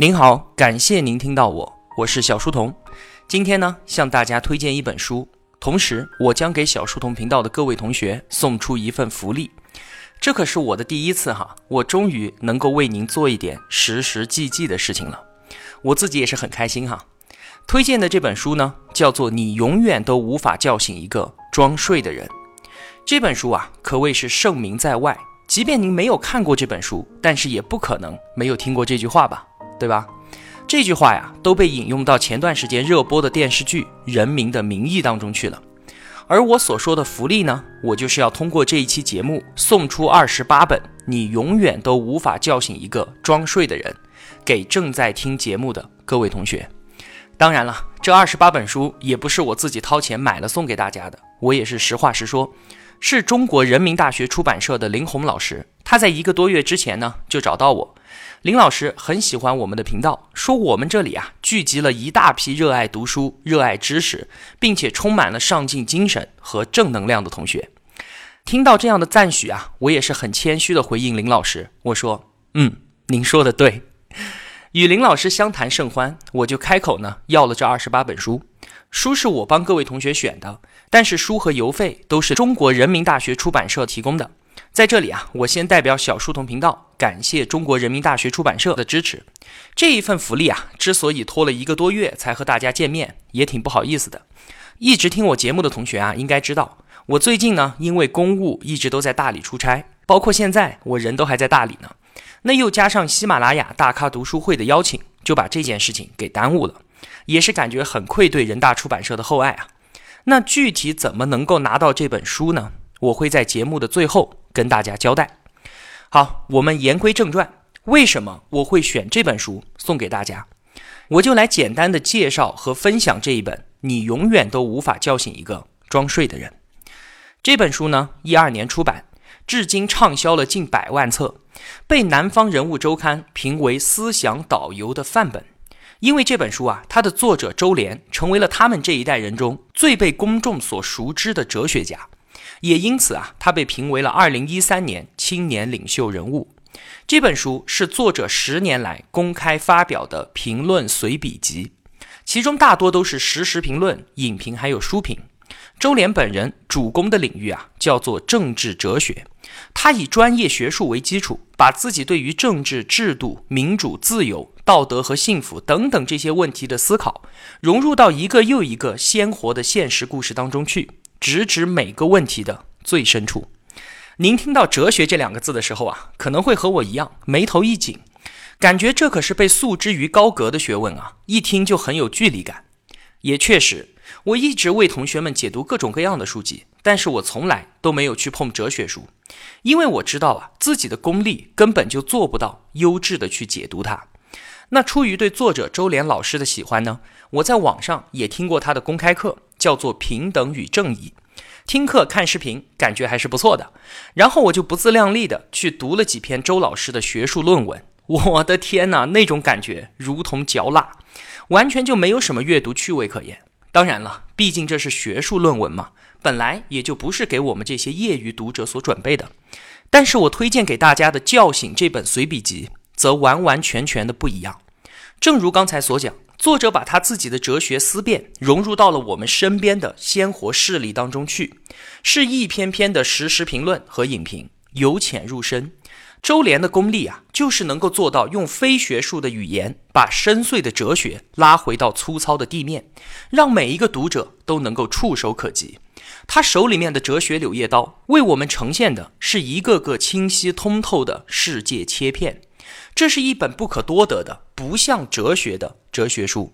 您好，感谢您听到我是小书童。今天呢，向大家推荐一本书，同时我将给小书童频道的各位同学送出一份福利。这可是我的第一次哈，我终于能够为您做一点实实际际的事情了，我自己也是很开心哈。推荐的这本书呢，叫做《你永远都无法叫醒一个装睡的人》。这本书啊，可谓是盛名在外，即便您没有看过这本书，但是也不可能没有听过这句话吧，对吧？这句话呀，都被引用到前段时间热播的电视剧《人民的名义》当中去了。而我所说的福利呢，我就是要通过这一期节目送出28本《你永远都无法叫醒一个装睡的人》给正在听节目的各位同学。当然了，这28本书也不是我自己掏钱买了送给大家的，我也是实话实说，是中国人民大学出版社的林红老师，他在一个多月之前呢就找到我。林老师很喜欢我们的频道，说我们这里啊聚集了一大批热爱读书、热爱知识，并且充满了上进精神和正能量的同学。听到这样的赞许啊，我也是很谦虚的回应林老师，我说您说的对。与林老师相谈甚欢，我就开口呢要了这28本书。书是我帮各位同学选的，但是书和邮费都是中国人民大学出版社提供的。在这里啊，我先代表小书童频道感谢中国人民大学出版社的支持。这一份福利啊，之所以拖了一个多月才和大家见面，也挺不好意思的。一直听我节目的同学啊，应该知道我最近呢因为公务一直都在大理出差，包括现在我人都还在大理呢。那又加上喜马拉雅大咖读书会的邀请，就把这件事情给耽误了，也是感觉很愧对人大出版社的厚爱啊。那具体怎么能够拿到这本书呢？我会在节目的最后跟大家交代。好，我们言归正传，为什么我会选这本书送给大家？我就来简单的介绍和分享这一本《你永远都无法叫醒一个装睡的人》。这本书呢，12年出版，至今畅销了近100万册，被南方人物周刊评为思想导游的范本。因为这本书啊，它的作者周濂成为了他们这一代人中最被公众所熟知的哲学家。也因此啊，他被评为了2013年青年领袖人物。这本书是作者10年来公开发表的评论随笔集，其中大多都是实时评论、影评还有书评。周濂本人主攻的领域啊，叫做政治哲学。他以专业学术为基础，把自己对于政治、制度、民主、自由、道德和幸福等等这些问题的思考，融入到一个又一个鲜活的现实故事当中去，直指每个问题的最深处。您听到哲学这两个字的时候啊，可能会和我一样眉头一紧，感觉这可是被束之于高阁的学问啊，一听就很有距离感。也确实，我一直为同学们解读各种各样的书籍，但是我从来都没有去碰哲学书，因为我知道啊，自己的功力根本就做不到优质的去解读它。那出于对作者周濂老师的喜欢呢，我在网上也听过他的公开课，叫做《平等与正义》。听课看视频，感觉还是不错的。然后我就不自量力的去读了几篇周老师的学术论文。我的天哪，那种感觉如同嚼蜡，完全就没有什么阅读趣味可言。当然了，毕竟这是学术论文嘛，本来也就不是给我们这些业余读者所准备的。但是我推荐给大家的《叫醒》这本随笔集，则完完全全的不一样。正如刚才所讲，作者把他自己的哲学思辨融入到了我们身边的鲜活事例当中去，是一篇篇的实时评论和影评，由浅入深。周濂的功力啊，就是能够做到用非学术的语言，把深邃的哲学拉回到粗糙的地面，让每一个读者都能够触手可及。他手里面的哲学柳叶刀，为我们呈现的是一个个清晰通透的世界切片。这是一本不可多得的不像哲学的哲学书，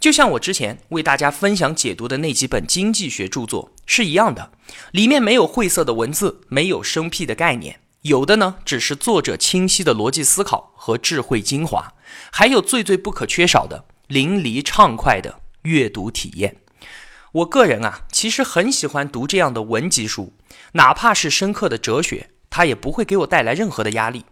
就像我之前为大家分享解读的那几本经济学著作是一样的，里面没有晦涩的文字，没有生僻的概念，有的呢只是作者清晰的逻辑思考和智慧精华，还有最最不可缺少的淋漓畅快的阅读体验。我个人啊，其实很喜欢读这样的文集书，哪怕是深刻的哲学，它也不会给我带来任何的压力。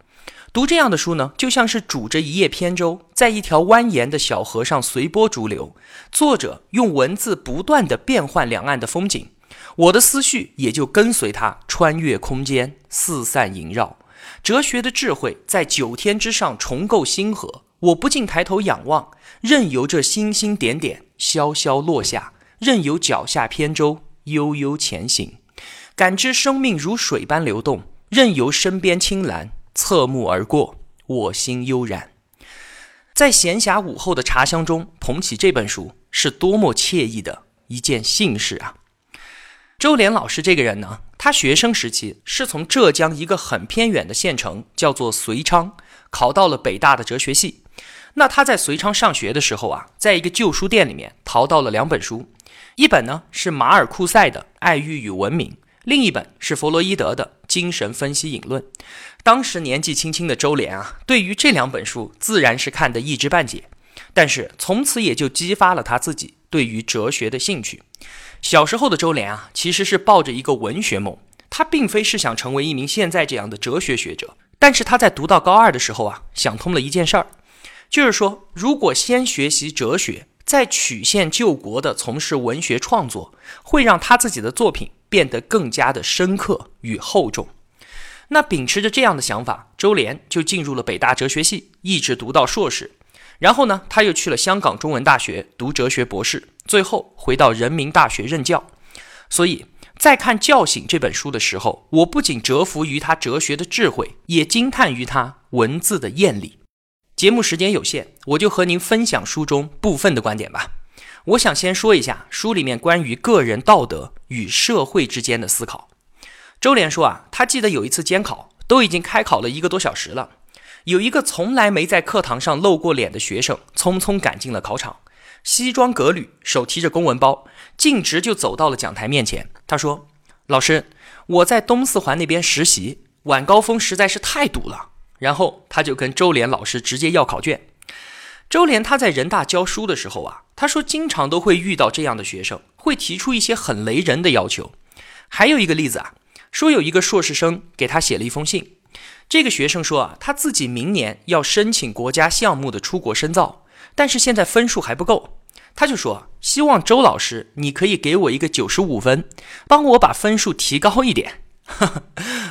读这样的书呢，就像是煮着一叶扁舟，在一条蜿蜒的小河上随波逐流，作者用文字不断地变换两岸的风景，我的思绪也就跟随它穿越空间，四散萦绕。哲学的智慧在9天之上重构星河，我不禁抬头仰望，任由这星星点点萧萧落下，任由脚下扁舟悠悠前行，感知生命如水般流动，任由身边青蓝侧目而过，我心悠然。在闲暇午后的茶香中捧起这本书，是多么惬意的一件幸事啊！周濂老师这个人呢，他学生时期是从浙江一个很偏远的县城叫做遂昌考到了北大的哲学系。那他在遂昌上学的时候啊，在一个旧书店里面淘到了两本书，一本呢是马尔库塞的《爱欲与文明》，另一本是弗洛伊德的《精神分析引论》。当时年纪轻轻的周濂啊，对于这两本书自然是看得一知半解，但是从此也就激发了他自己对于哲学的兴趣。小时候的周濂啊，其实是抱着一个文学梦，他并非是想成为一名现在这样的哲学学者，但是他在读到高二的时候啊，想通了一件事儿，就是说如果先学习哲学，再曲线救国的从事文学创作，会让他自己的作品变得更加的深刻与厚重。那秉持着这样的想法，周濂就进入了北大哲学系，一直读到硕士。然后呢，他又去了香港中文大学读哲学博士，最后回到人民大学任教。所以在看《觉醒》这本书的时候，我不仅折服于他哲学的智慧，也惊叹于他文字的艳丽。节目时间有限，我就和您分享书中部分的观点吧。我想先说一下书里面关于个人道德与社会之间的思考。周濂说啊，他记得有一次监考，都已经开考了1个多小时了，有一个从来没在课堂上露过脸的学生匆匆赶进了考场，西装革履，手提着公文包，径直就走到了讲台面前。他说，老师，我在东四环那边实习，晚高峰实在是太堵了。然后他就跟周濂老师直接要考卷。周濂他在人大教书的时候啊，他说经常都会遇到这样的学生，会提出一些很雷人的要求。还有一个例子啊，说有一个硕士生给他写了一封信，这个学生说啊，他自己明年要申请国家项目的出国深造，但是现在分数还不够。他就说，希望周老师你可以给我一个95分，帮我把分数提高一点。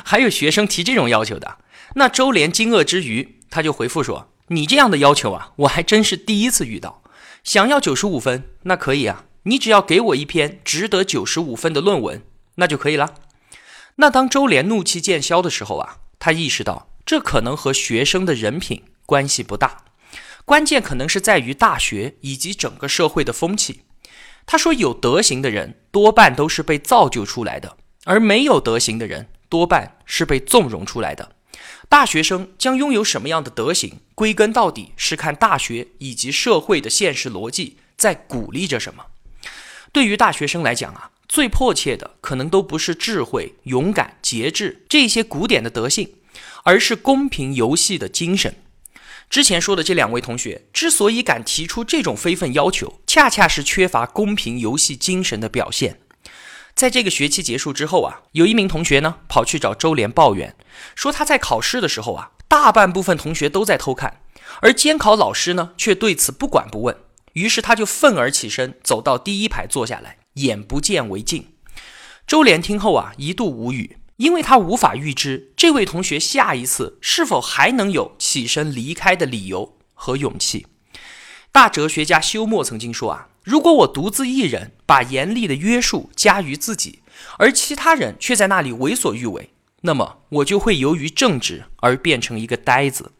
还有学生提这种要求的。那周濂惊愕之余，他就回复说，你这样的要求啊，我还真是第一次遇到。想要95分，那可以啊，你只要给我一篇值得95分的论文，那就可以了。那当周濂怒气渐消的时候啊，他意识到这可能和学生的人品关系不大，关键可能是在于大学以及整个社会的风气。他说，有德行的人多半都是被造就出来的，而没有德行的人多半是被纵容出来的。大学生将拥有什么样的德行，归根到底是看大学以及社会的现实逻辑在鼓励着什么。对于大学生来讲啊，最迫切的可能都不是智慧、勇敢、节制这些古典的德性，而是公平游戏的精神。之前说的这两位同学之所以敢提出这种非分要求，恰恰是缺乏公平游戏精神的表现。在这个学期结束之后啊，有一名同学呢跑去找周濂抱怨，说他在考试的时候啊，大半部分同学都在偷看，而监考老师呢却对此不管不问。于是他就愤而起身，走到第一排坐下来，眼不见为净。周濂听后啊，一度无语，因为他无法预知这位同学下一次是否还能有起身离开的理由和勇气。大哲学家休谟曾经说啊，如果我独自一人把严厉的约束加于自己，而其他人却在那里为所欲为，那么我就会由于正直而变成一个呆子。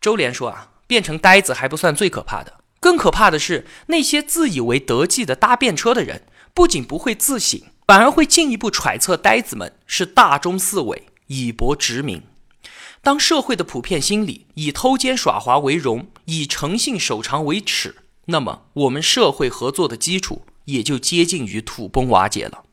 周濂说啊，变成呆子还不算最可怕的，更可怕的是那些自以为得计的搭便车的人，不仅不会自省，反而会进一步揣测呆子们是大中四伪，以博殖民。当社会的普遍心理以偷奸耍滑为荣，以诚信守常为耻，那么我们社会合作的基础也就接近于土崩瓦解了。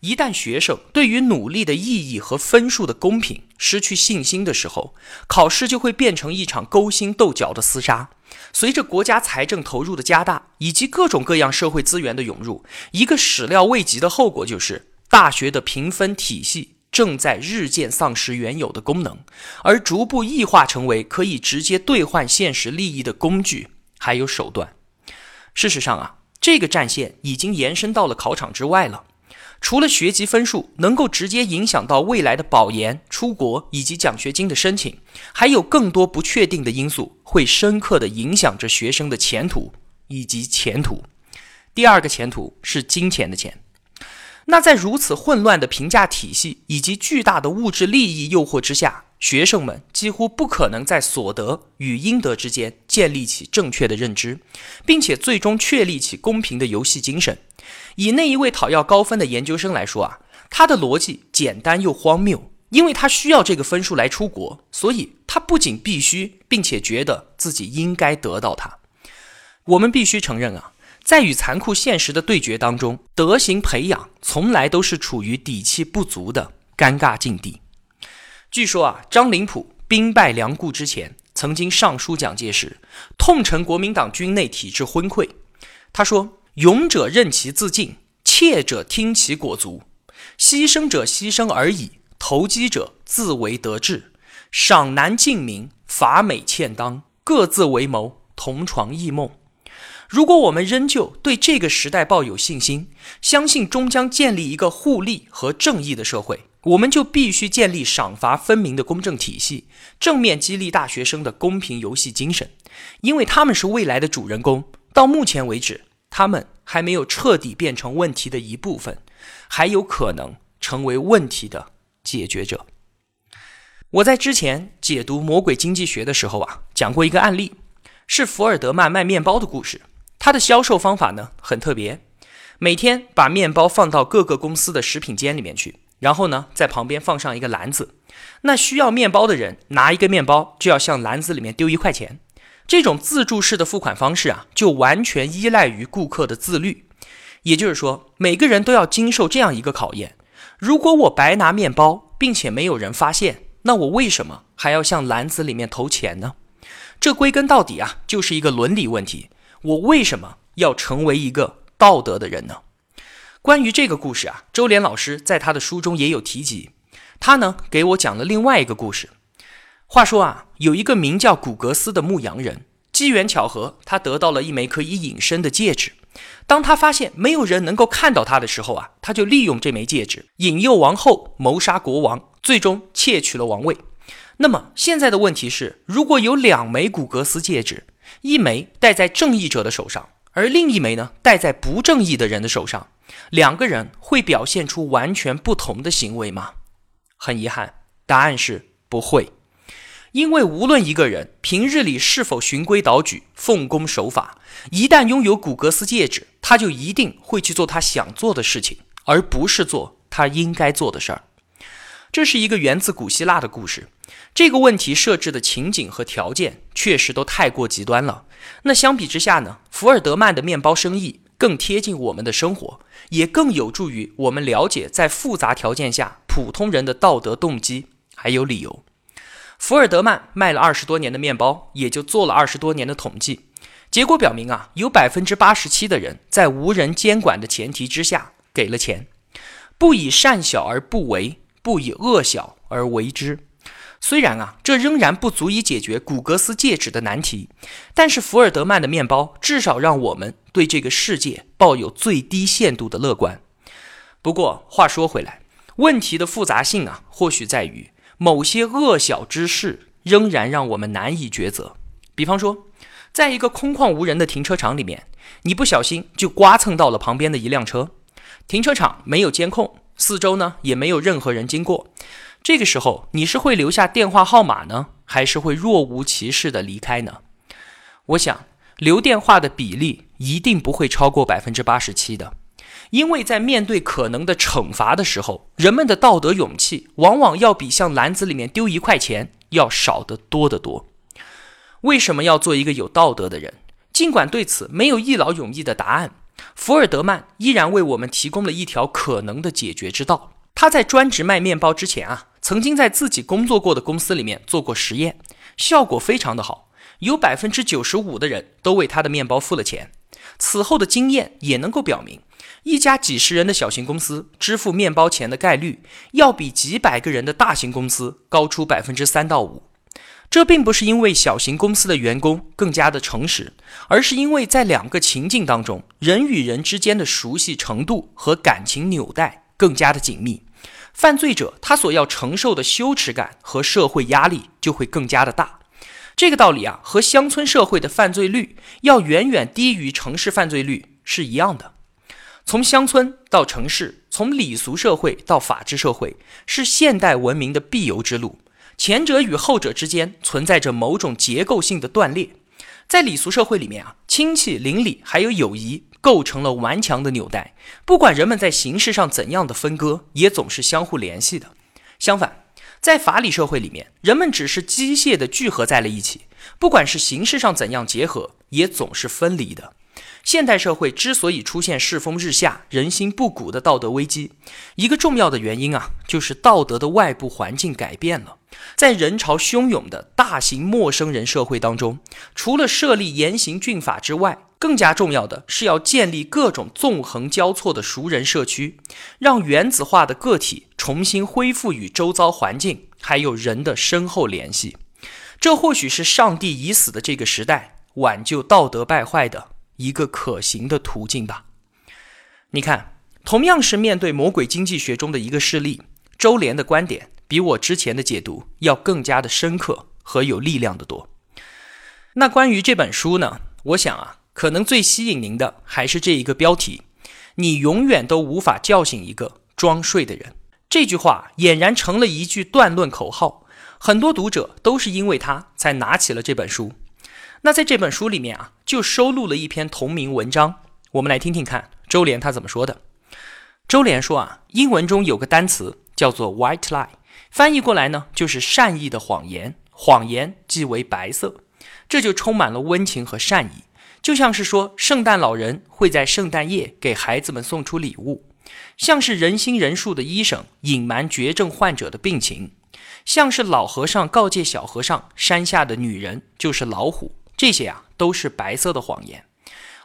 一旦学生对于努力的意义和分数的公平失去信心的时候，考试就会变成一场勾心斗角的厮杀。随着国家财政投入的加大，以及各种各样社会资源的涌入，一个始料未及的后果就是大学的评分体系正在日渐丧失原有的功能，而逐步异化成为可以直接兑换现实利益的工具还有手段。事实上啊，这个战线已经延伸到了考场之外了。除了学籍分数能够直接影响到未来的保研、出国以及奖学金的申请，还有更多不确定的因素会深刻地影响着学生的前途以及前途。第二个前途是金钱的钱。那在如此混乱的评价体系以及巨大的物质利益诱惑之下，学生们几乎不可能在所得与应得之间建立起正确的认知，并且最终确立起公平的游戏精神。以那一位讨要高分的研究生来说啊，他的逻辑简单又荒谬，因为他需要这个分数来出国，所以他不仅必须，并且觉得自己应该得到它。我们必须承认啊，在与残酷现实的对决当中，德行培养从来都是处于底气不足的尴尬境地。据说啊，张灵甫兵败梁顾之前，曾经上书蒋介石，痛陈国民党军内体制昏溃。他说：“勇者任其自尽，怯者听其裹足，牺牲者牺牲而已，投机者自为得志。赏难敬民，罚美欠当，各自为谋，同床异梦。”如果我们仍旧对这个时代抱有信心，相信终将建立一个互利和正义的社会，我们就必须建立赏罚分明的公正体系，正面激励大学生的公平游戏精神，因为他们是未来的主人公。到目前为止，他们还没有彻底变成问题的一部分，还有可能成为问题的解决者。我在之前解读《魔鬼经济学》的时候啊，讲过一个案例，是福尔德曼卖面包的故事。他的销售方法呢很特别，每天把面包放到各个公司的食品间里面去，然后呢在旁边放上一个篮子，那需要面包的人拿一个面包就要向篮子里面丢1块钱。这种自助式的付款方式啊，就完全依赖于顾客的自律。也就是说，每个人都要经受这样一个考验：如果我白拿面包并且没有人发现，那我为什么还要向篮子里面投钱呢？这归根到底啊，就是一个伦理问题。我为什么要成为一个道德的人呢？关于这个故事啊，周濂老师在他的书中也有提及。他呢给我讲了另外一个故事。话说啊，有一个名叫古格斯的牧羊人，机缘巧合，他得到了一枚可以隐身的戒指。当他发现没有人能够看到他的时候啊，他就利用这枚戒指引诱王后谋杀国王，最终窃取了王位。那么现在的问题是，如果有2枚古格斯戒指，一枚戴在正义者的手上，而另一枚呢戴在不正义的人的手上，2个人会表现出完全不同的行为吗？很遗憾，答案是不会。因为无论一个人平日里是否循规蹈矩、奉公守法，一旦拥有古格斯戒指，他就一定会去做他想做的事情，而不是做他应该做的事儿。这是一个源自古希腊的故事。这个问题设置的情景和条件确实都太过极端了。那相比之下呢，福尔德曼的面包生意更贴近我们的生活，也更有助于我们了解在复杂条件下普通人的道德动机还有理由。福尔德曼卖了20多年的面包，也就做了20多年的统计。结果表明啊，有 87% 的人在无人监管的前提之下给了钱。不以善小而不为，不以恶小而为之。虽然啊，这仍然不足以解决古格斯戒指的难题，但是福尔德曼的面包至少让我们对这个世界抱有最低限度的乐观。不过话说回来，问题的复杂性啊，或许在于某些恶小之事仍然让我们难以抉择。比方说，在一个空旷无人的停车场里面，你不小心就刮蹭到了旁边的一辆车。停车场没有监控，四周呢也没有任何人经过，这个时候你是会留下电话号码呢，还是会若无其事的离开呢？我想留电话的比例一定不会超过 87% 的，因为在面对可能的惩罚的时候，人们的道德勇气往往要比像篮子里面丢1块钱要少得多得多。为什么要做一个有道德的人？尽管对此没有一劳永逸的答案，福尔德曼依然为我们提供了一条可能的解决之道。他在专职卖面包之前啊，曾经在自己工作过的公司里面做过实验，效果非常的好，有 95% 的人都为他的面包付了钱。此后的经验也能够表明，一家几十人的小型公司支付面包钱的概率，要比几百个人的大型公司高出 3%到5%。这并不是因为小型公司的员工更加的诚实，而是因为在2个情境当中，人与人之间的熟悉程度和感情纽带更加的紧密。犯罪者他所要承受的羞耻感和社会压力就会更加的大。这个道理啊，和乡村社会的犯罪率要远远低于城市犯罪率是一样的。从乡村到城市，从礼俗社会到法治社会，是现代文明的必由之路。前者与后者之间存在着某种结构性的断裂。在礼俗社会里面啊，亲戚、邻里还有友谊构成了顽强的纽带，不管人们在形式上怎样的分割，也总是相互联系的。相反，在法理社会里面，人们只是机械地聚合在了一起，不管是形式上怎样结合，也总是分离的。现代社会之所以出现世风日下、人心不古的道德危机，一个重要的原因啊，就是道德的外部环境改变了。在人潮汹涌的大型陌生人社会当中，除了设立严刑峻法之外，更加重要的是要建立各种纵横交错的熟人社区，让原子化的个体重新恢复与周遭环境还有人的深厚联系。这或许是上帝已死的这个时代挽救道德败坏的一个可行的途径吧。你看，同样是面对魔鬼经济学中的一个事例，周濂的观点比我之前的解读要更加的深刻和有力量的多。那关于这本书呢，我想啊，可能最吸引您的还是这一个标题，你永远都无法叫醒一个装睡的人。这句话俨然成了一句断论口号，很多读者都是因为它才拿起了这本书。那在这本书里面啊，就收录了一篇同名文章，我们来听听看周濂他怎么说的。周濂说啊，英文中有个单词叫做 white lie， 翻译过来呢就是善意的谎言，谎言即为白色，这就充满了温情和善意。就像是说圣诞老人会在圣诞夜给孩子们送出礼物，像是仁心仁术的医生隐瞒绝症患者的病情，像是老和尚告诫小和尚山下的女人就是老虎，这些啊都是白色的谎言。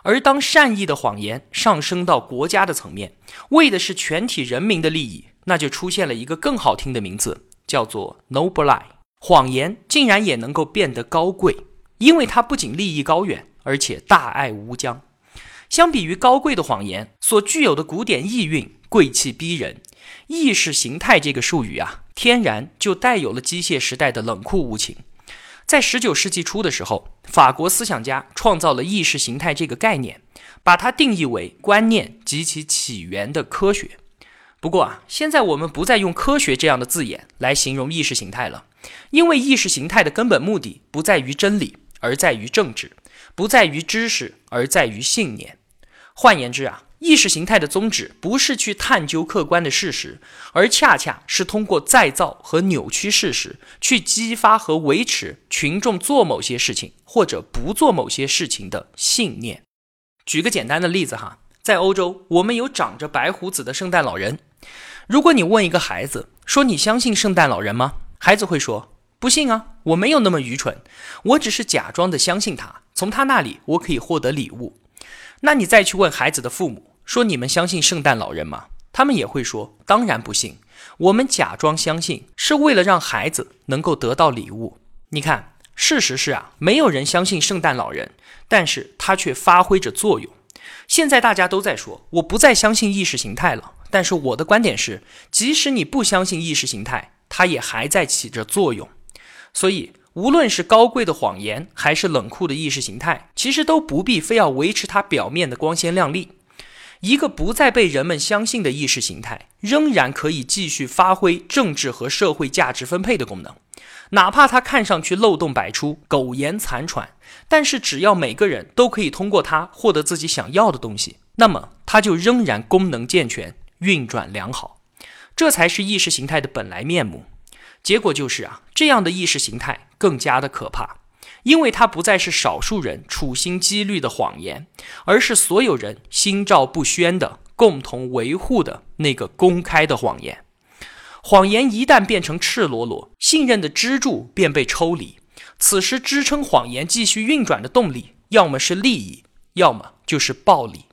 而当善意的谎言上升到国家的层面，为的是全体人民的利益，那就出现了一个更好听的名字，叫做 noble lie。 谎言竟然也能够变得高贵，因为它不仅利益高远，而且大爱无疆。相比于高贵的谎言所具有的古典意蕴，贵气逼人。意识形态这个术语啊，天然就带有了机械时代的冷酷无情。在19世纪初的时候，法国思想家创造了意识形态这个概念，把它定义为观念及其起源的科学。不过啊，现在我们不再用科学这样的字眼来形容意识形态了，因为意识形态的根本目的不在于真理，而在于政治，不在于知识，而在于信念。换言之啊，意识形态的宗旨不是去探究客观的事实，而恰恰是通过再造和扭曲事实，去激发和维持群众做某些事情或者不做某些事情的信念。举个简单的例子哈，在欧洲，我们有长着白胡子的圣诞老人。如果你问一个孩子说你相信圣诞老人吗？孩子会说不信啊，我没有那么愚蠢，我只是假装的相信他，从他那里我可以获得礼物。那你再去问孩子的父母说你们相信圣诞老人吗？他们也会说当然不信，我们假装相信是为了让孩子能够得到礼物。你看，事实是啊，没有人相信圣诞老人，但是他却发挥着作用。现在大家都在说我不再相信意识形态了，但是我的观点是，即使你不相信意识形态，它也还在起着作用。所以无论是高贵的谎言还是冷酷的意识形态，其实都不必非要维持它表面的光鲜亮丽。一个不再被人们相信的意识形态，仍然可以继续发挥政治和社会价值分配的功能。哪怕它看上去漏洞百出，苟延残喘，但是只要每个人都可以通过它获得自己想要的东西，那么它就仍然功能健全，运转良好。这才是意识形态的本来面目。结果就是啊，这样的意识形态更加的可怕，因为它不再是少数人处心积虑的谎言，而是所有人心照不宣的共同维护的那个公开的谎言。谎言一旦变成赤裸裸，信任的支柱便被抽离，此时支撑谎言继续运转的动力，要么是利益，要么就是暴力。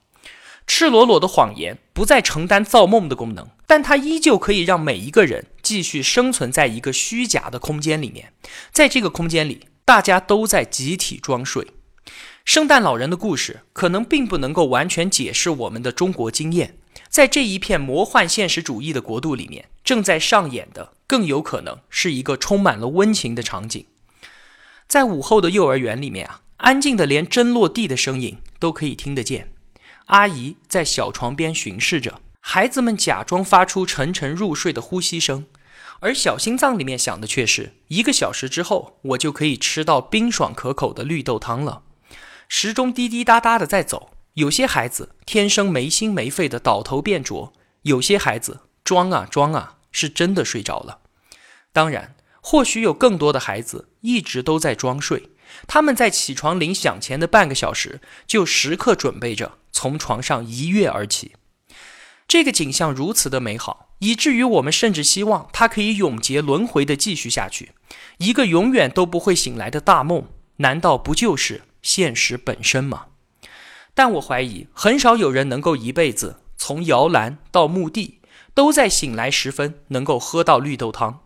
赤裸裸的谎言不再承担造梦的功能，但它依旧可以让每一个人继续生存在一个虚假的空间里面，在这个空间里，大家都在集体装睡。圣诞老人的故事可能并不能够完全解释我们的中国经验，在这一片魔幻现实主义的国度里面，正在上演的更有可能是一个充满了温情的场景。在午后的幼儿园里面，安静的连针落地的声音都可以听得见。阿姨在小床边巡视着，孩子们假装发出沉沉入睡的呼吸声，而小心脏里面想的却是，1个小时之后我就可以吃到冰爽可口的绿豆汤了。时钟滴滴答答的在走，有些孩子天生没心没肺的倒头便着，有些孩子装啊是真的睡着了。当然或许有更多的孩子一直都在装睡，他们在起床铃响前的半个小时就时刻准备着从床上一跃而起。这个景象如此的美好，以至于我们甚至希望它可以永劫轮回地继续下去。一个永远都不会醒来的大梦，难道不就是现实本身吗？但我怀疑很少有人能够一辈子从摇篮到墓地都在醒来时分能够喝到绿豆汤。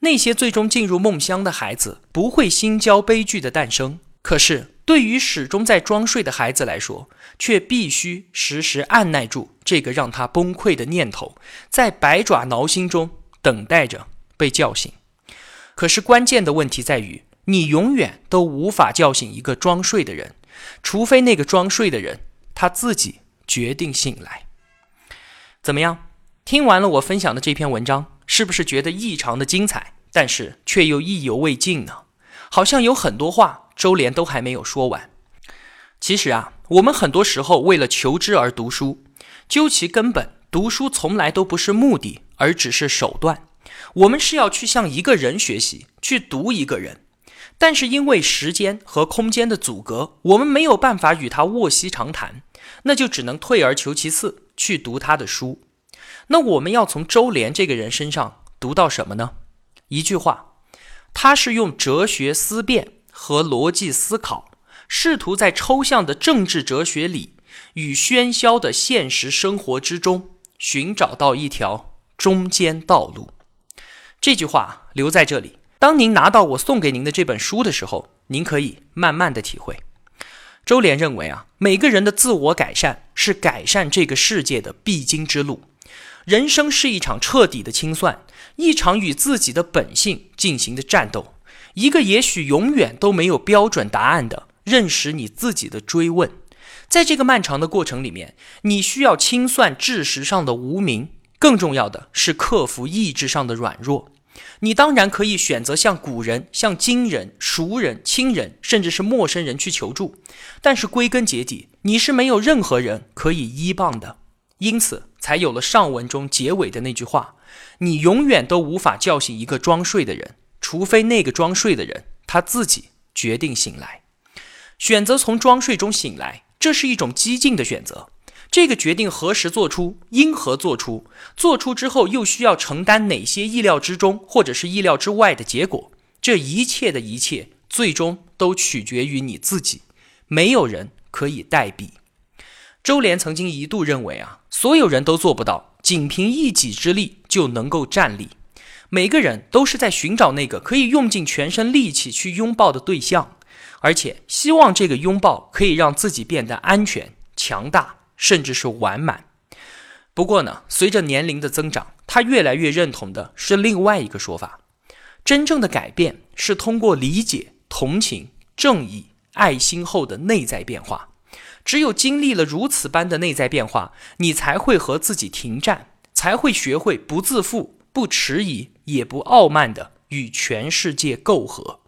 那些最终进入梦乡的孩子不会心焦悲剧的诞生，可是对于始终在装睡的孩子来说，却必须时时按耐住这个让他崩溃的念头，在百爪挠心中等待着被叫醒。可是关键的问题在于，你永远都无法叫醒一个装睡的人，除非那个装睡的人他自己决定醒来。怎么样？听完了我分享的这篇文章，是不是觉得异常的精彩，但是却又意犹未尽呢？好像有很多话周濂都还没有说完。其实我们很多时候为了求知而读书，究其根本，读书从来都不是目的，而只是手段。我们是要去向一个人学习，去读一个人，但是因为时间和空间的阻隔，我们没有办法与他卧膝长谈，那就只能退而求其次，去读他的书。那我们要从周濂这个人身上读到什么呢？一句话，他是用哲学思辨和逻辑思考，试图在抽象的政治哲学里与喧嚣的现实生活之中寻找到一条中间道路。这句话留在这里，当您拿到我送给您的这本书的时候，您可以慢慢的体会。周濂认为每个人的自我改善是改善这个世界的必经之路。人生是一场彻底的清算，一场与自己的本性进行的战斗，一个也许永远都没有标准答案的认识你自己的追问。在这个漫长的过程里面，你需要清算知识上的无明，更重要的是克服意志上的软弱。你当然可以选择向古人、向今人、熟人、亲人，甚至是陌生人去求助，但是归根结底，你是没有任何人可以依傍的。因此才有了上文中结尾的那句话，你永远都无法叫醒一个装睡的人，除非那个装睡的人他自己决定醒来。选择从装睡中醒来，这是一种激进的选择。这个决定何时做出，因何做出，做出之后又需要承担哪些意料之中或者是意料之外的结果，这一切的一切最终都取决于你自己，没有人可以代替。周濂曾经一度认为所有人都做不到仅凭一己之力就能够站立，每个人都是在寻找那个可以用尽全身力气去拥抱的对象，而且希望这个拥抱可以让自己变得安全、强大，甚至是完满。不过呢，随着年龄的增长，他越来越认同的是另外一个说法，真正的改变是通过理解、同情、正义、爱心后的内在变化。只有经历了如此般的内在变化，你才会和自己停战，才会学会不自负、不迟疑，也不傲慢的与全世界媾和。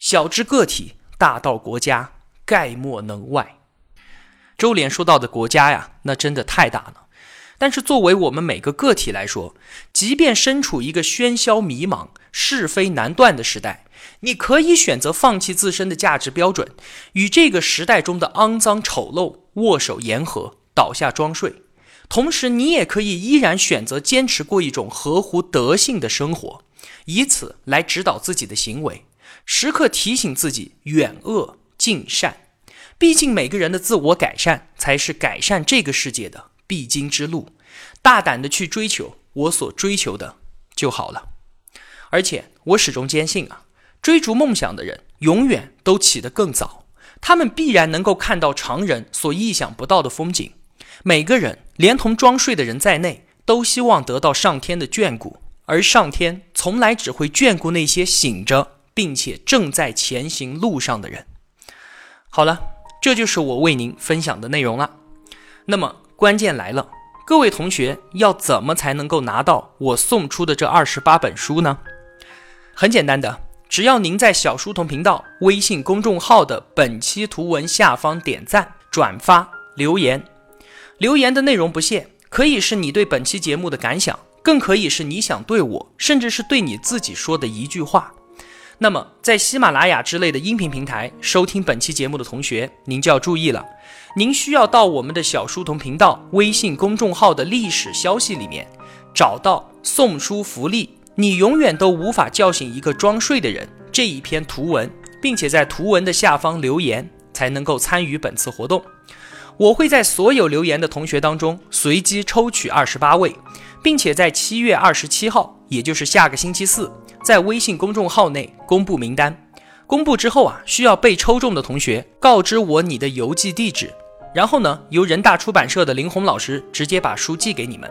小至个体，大到国家，概莫能外。周濂说到的国家那真的太大了。但是作为我们每个个体来说，即便身处一个喧嚣迷茫、是非难断的时代，你可以选择放弃自身的价值标准，与这个时代中的肮脏丑陋握手言和，倒下装睡。同时你也可以依然选择坚持过一种合乎德性的生活，以此来指导自己的行为，时刻提醒自己远恶近善。毕竟每个人的自我改善才是改善这个世界的必经之路，大胆的去追求我所追求的就好了。而且我始终坚信追逐梦想的人永远都起得更早，他们必然能够看到常人所意想不到的风景，每个人，连同装睡的人在内，都希望得到上天的眷顾，而上天从来只会眷顾那些醒着并且正在前行路上的人。好了，这就是我为您分享的内容了。那么关键来了，各位同学要怎么才能够拿到我送出的这28本书呢？很简单的，只要您在小书童频道微信公众号的本期图文下方点赞、转发、留言。留言的内容不限，可以是你对本期节目的感想，更可以是你想对我，甚至是对你自己说的一句话。那么在喜马拉雅之类的音频平台收听本期节目的同学，您就要注意了，您需要到我们的小书童频道微信公众号的历史消息里面找到送书福利你永远都无法叫醒一个装睡的人这一篇图文，并且在图文的下方留言，才能够参与本次活动。我会在所有留言的同学当中随机抽取28位，并且在7月27号，也就是下个星期四，在微信公众号内公布名单。公布之后啊，需要被抽中的同学告知我你的邮寄地址，然后呢，由人大出版社的林红老师直接把书寄给你们。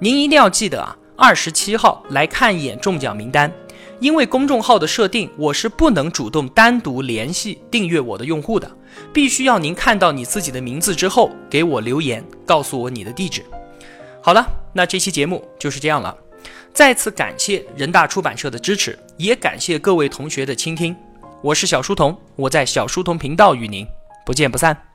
您一定要记得啊，27号来看一眼中奖名单，因为公众号的设定，我是不能主动单独联系订阅我的用户的，必须要您看到你自己的名字之后给我留言，告诉我你的地址。好了，那这期节目就是这样了，再次感谢人大出版社的支持，也感谢各位同学的倾听。我是小书童，我在小书童频道与您不见不散。